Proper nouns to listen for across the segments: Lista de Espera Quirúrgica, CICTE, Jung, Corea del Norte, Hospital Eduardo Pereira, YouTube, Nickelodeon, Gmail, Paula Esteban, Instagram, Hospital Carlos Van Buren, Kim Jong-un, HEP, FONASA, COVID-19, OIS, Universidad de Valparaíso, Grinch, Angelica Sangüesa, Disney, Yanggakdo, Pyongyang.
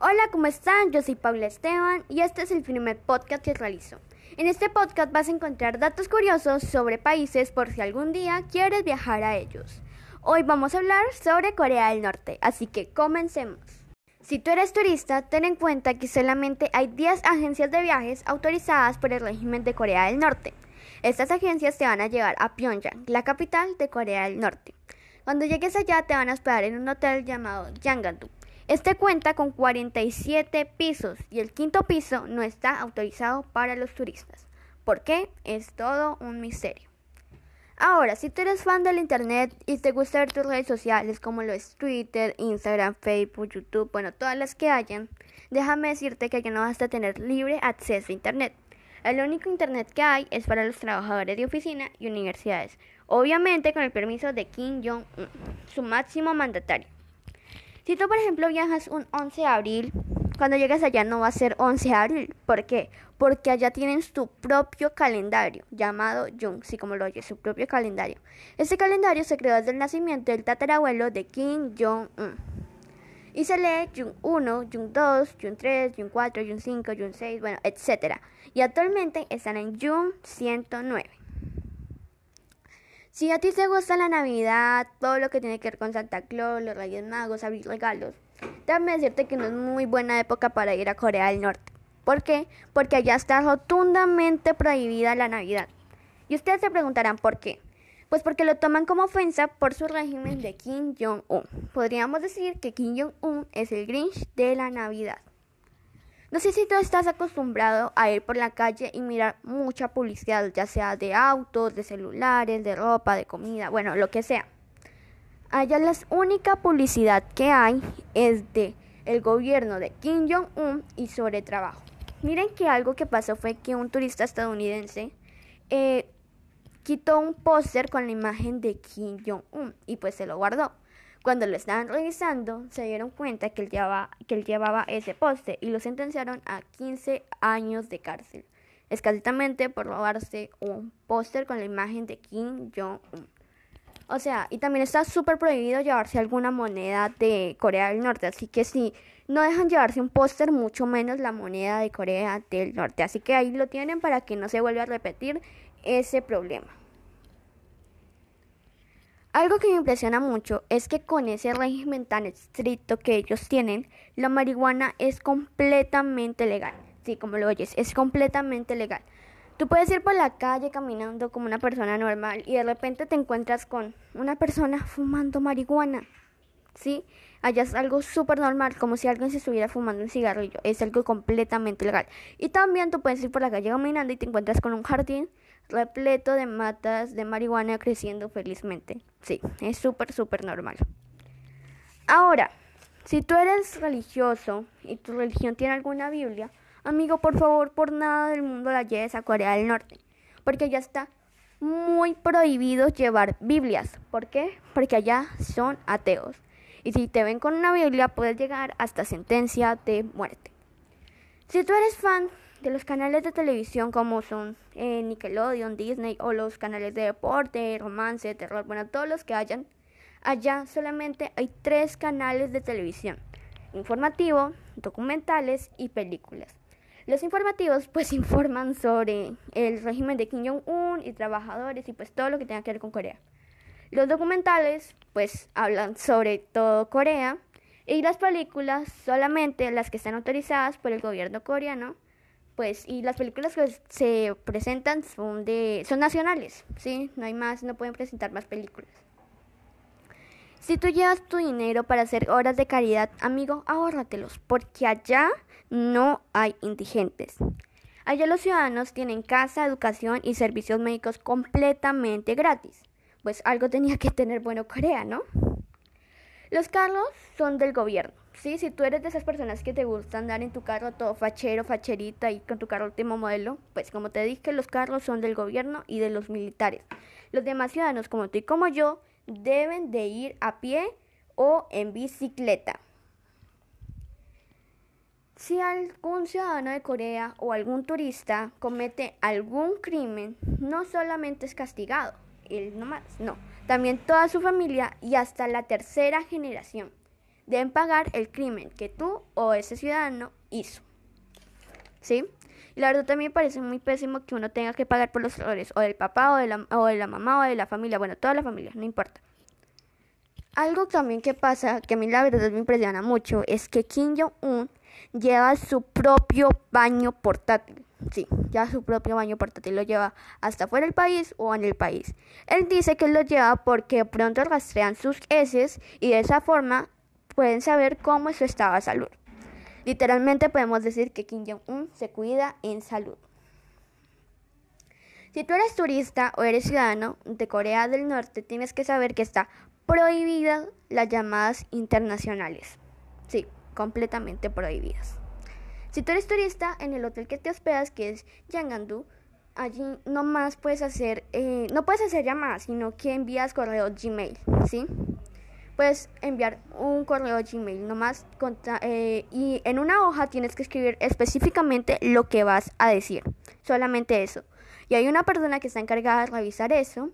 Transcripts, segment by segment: Hola, ¿cómo están? Yo soy Paula Esteban y este es el primer podcast que realizo. En este podcast vas a encontrar datos curiosos sobre países por si algún día quieres viajar a ellos. Hoy vamos a hablar sobre Corea del Norte, así que comencemos. Si tú eres turista, ten en cuenta que solamente hay 10 agencias de viajes autorizadas por el régimen de Corea del Norte. Estas agencias te van a llevar a Pyongyang, la capital de Corea del Norte. Cuando llegues allá te van a hospedar en un hotel llamado Yanggakdo. Este cuenta con 47 pisos y el quinto piso no está autorizado para los turistas. ¿Por qué? Es todo un misterio. Ahora, si tú eres fan del internet y te gusta ver tus redes sociales como lo es Twitter, Instagram, Facebook, YouTube, todas las que hayan, déjame decirte que ya no vas a tener libre acceso a internet. El único internet que hay es para los trabajadores de oficina y universidades, obviamente con el permiso de Kim Jong-un, su máximo mandatario. Si tú, por ejemplo, viajas un 11 de abril, cuando llegas allá no va a ser 11 de abril. ¿Por qué? Porque allá tienen su propio calendario, llamado Jung, sí, como lo oye, su propio calendario. Este calendario se creó desde el nacimiento del tatarabuelo de Kim Jong-un. Y se lee Jung 1, Jung 2, Jung 3, Jung 4, Jung 5, Jung 6, etc. Y actualmente están en Jung 109. Si a ti te gusta la Navidad, todo lo que tiene que ver con Santa Claus, los Reyes Magos, abrir regalos, déjame decirte que no es muy buena época para ir a Corea del Norte. ¿Por qué? Porque allá está rotundamente prohibida la Navidad. Y ustedes se preguntarán ¿por qué? Pues porque lo toman como ofensa por su régimen de Kim Jong-un. Podríamos decir que Kim Jong-un es el Grinch de la Navidad. No sé si tú estás acostumbrado a ir por la calle y mirar mucha publicidad, ya sea de autos, de celulares, de ropa, de comida, lo que sea. Allá la única publicidad que hay es de el gobierno de Kim Jong-un y sobre trabajo. Miren que algo que pasó fue que un turista estadounidense quitó un póster con la imagen de Kim Jong-un y pues se lo guardó. Cuando lo estaban revisando, se dieron cuenta que él llevaba ese póster y lo sentenciaron a 15 años de cárcel, escasamente por robarse un póster con la imagen de Kim Jong-un. O sea, y también está súper prohibido llevarse alguna moneda de Corea del Norte, así que si no dejan llevarse un póster, mucho menos la moneda de Corea del Norte. Así que ahí lo tienen para que no se vuelva a repetir ese problema. Algo que me impresiona mucho es que con ese régimen tan estricto que ellos tienen, la marihuana es completamente legal. Sí, como lo oyes, es completamente legal. Tú puedes ir por la calle caminando como una persona normal y de repente te encuentras con una persona fumando marihuana. Sí, allá es algo súper normal, como si alguien se estuviera fumando un cigarrillo. Es algo completamente legal. Y también tú puedes ir por la calle caminando y te encuentras con un jardín repleto de matas de marihuana creciendo felizmente. Sí, es súper normal. Ahora, si tú eres religioso y tu religión tiene alguna Biblia, amigo, por favor, por nada del mundo la lleves a Corea del Norte, porque allá está muy prohibido llevar Biblias. ¿Por qué? Porque allá son ateos. Y si te ven con una Biblia, puedes llegar hasta sentencia de muerte. Si tú eres fan de los canales de televisión como son Nickelodeon, Disney o los canales de deporte, romance, terror, todos los que hayan, allá solamente hay 3 canales de televisión: informativo, documentales y películas. Los informativos pues informan sobre el régimen de Kim Jong-un y trabajadores y pues todo lo que tenga que ver con Corea. Los documentales pues hablan sobre todo Corea y las películas solamente las que están autorizadas por el gobierno coreano. Pues, y las películas que se presentan son nacionales, ¿sí? No hay más, no pueden presentar más películas. Si tú llevas tu dinero para hacer obras de caridad, amigo, ahórratelos, porque allá no hay indigentes. Allá los ciudadanos tienen casa, educación y servicios médicos completamente gratis. Pues algo tenía que tener bueno Corea, ¿no? Los carros son del gobierno. Sí, si tú eres de esas personas que te gusta andar en tu carro todo fachero, facherita y con tu carro último modelo, pues como te dije, los carros son del gobierno y de los militares. Los demás ciudadanos como tú y como yo deben de ir a pie o en bicicleta. Si algún ciudadano de Corea o algún turista comete algún crimen, no solamente es castigado, él nomás, no, también toda su familia y hasta la tercera generación. deben pagar el crimen que tú o ese ciudadano hizo. ¿Sí? Y la verdad también me parece muy pésimo que uno tenga que pagar por los errores o del papá o de la mamá o de la familia, bueno, toda la familia, no importa. Algo también que pasa, que a mí la verdad me impresiona mucho, es que Kim Jong-un lleva su propio baño portátil. Sí, ya su propio baño portátil lo lleva hasta fuera del país o en el país. Él dice que lo lleva porque pronto rastrean sus heces y de esa forma pueden saber cómo es su estado de salud. Literalmente podemos decir que Kim Jong-un se cuida en salud. Si tú eres turista o eres ciudadano de Corea del Norte, tienes que saber que está prohibida las llamadas internacionales. Sí, completamente prohibidas. Si tú eres turista, en el hotel que te hospedas, que es Yanggakdo, allí no puedes hacer llamadas, sino que envías correo Gmail, ¿sí? Puedes enviar un correo Gmail nomás y en una hoja tienes que escribir específicamente lo que vas a decir, solamente eso. Y hay una persona que está encargada de revisar eso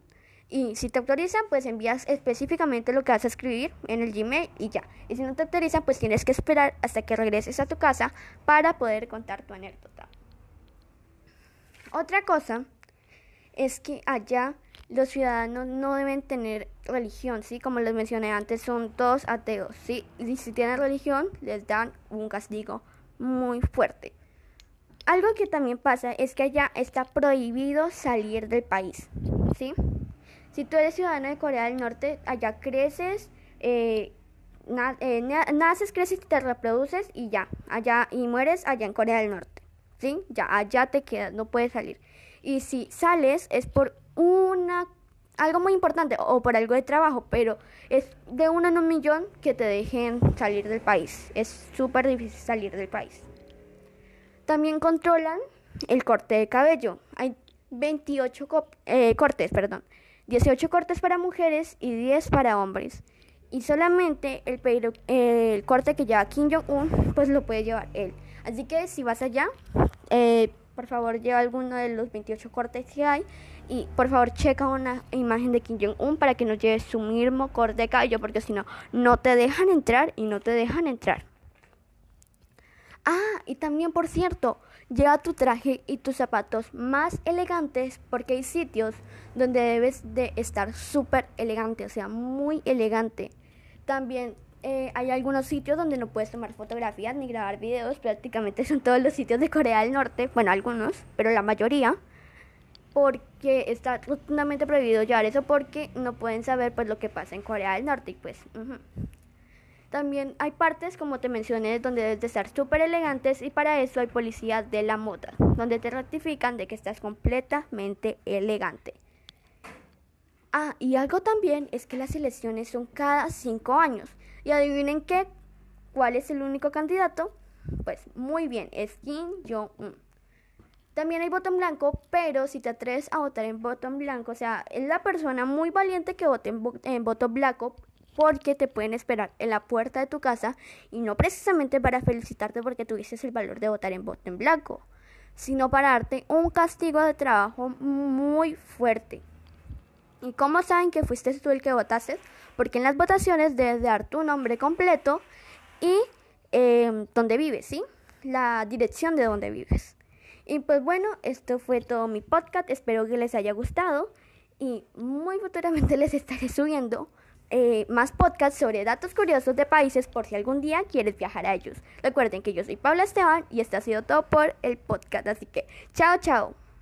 y si te autorizan, pues envías específicamente lo que vas a escribir en el Gmail y ya. Y si no te autorizan, pues tienes que esperar hasta que regreses a tu casa para poder contar tu anécdota. Otra cosa es que allá los ciudadanos no deben tener religión, ¿sí? Como les mencioné antes, son todos ateos, ¿sí? Y si tienen religión, les dan un castigo muy fuerte. Algo que también pasa es que allá está prohibido salir del país, ¿sí? Si tú eres ciudadano de Corea del Norte, allá creces, naces, creces, te reproduces y ya, allá y mueres allá en Corea del Norte, ¿sí? Ya, allá te quedas, no puedes salir. Y si sales es por algo muy importante o por algo de trabajo, pero es de 1 en 1.000.000 que te dejen salir del país. Es súper difícil salir del país. También controlan el corte de cabello. Hay 18 cortes para mujeres y 10 para hombres. Y solamente el corte que lleva Kim Jong-un, pues lo puede llevar él. Así que si vas allá, por favor lleva alguno de los 28 cortes que hay. Y por favor checa una imagen de Kim Jong-un para que no lleves su mismo corte de cabello, porque si no, no te dejan entrar y no te dejan entrar. Ah, y también por cierto, lleva tu traje y tus zapatos más elegantes, porque hay sitios donde debes de estar súper elegante, o sea, muy elegante. También hay algunos sitios donde no puedes tomar fotografías ni grabar videos, prácticamente son todos los sitios de Corea del Norte, bueno, algunos, pero la mayoría, porque está rotundamente prohibido llevar eso porque no pueden saber pues lo que pasa en Corea del Norte y pues También hay partes, como te mencioné, donde debes de estar súper elegantes y para eso hay policías de la moda, donde te ratifican de que estás completamente elegante. Ah, y algo también es que las elecciones son cada 5 años. Y adivinen qué, ¿cuál es el único candidato? Pues muy bien, es Kim Jong-un. También hay voto en blanco, pero si te atreves a votar en voto en blanco, o sea, es la persona muy valiente que vote en voto blanco, porque te pueden esperar en la puerta de tu casa y no precisamente para felicitarte porque tuviste el valor de votar en voto en blanco, sino para darte un castigo de trabajo muy fuerte. ¿Y cómo saben que fuiste tú el que votaste? Porque en las votaciones debes dar tu nombre completo y dónde vives, ¿sí? La dirección de dónde vives. Y pues bueno, esto fue todo mi podcast, espero que les haya gustado y muy futuramente les estaré subiendo más podcasts sobre datos curiosos de países por si algún día quieres viajar a ellos. Recuerden que yo soy Paula Esteban y esto ha sido todo por el podcast, así que chao, chao.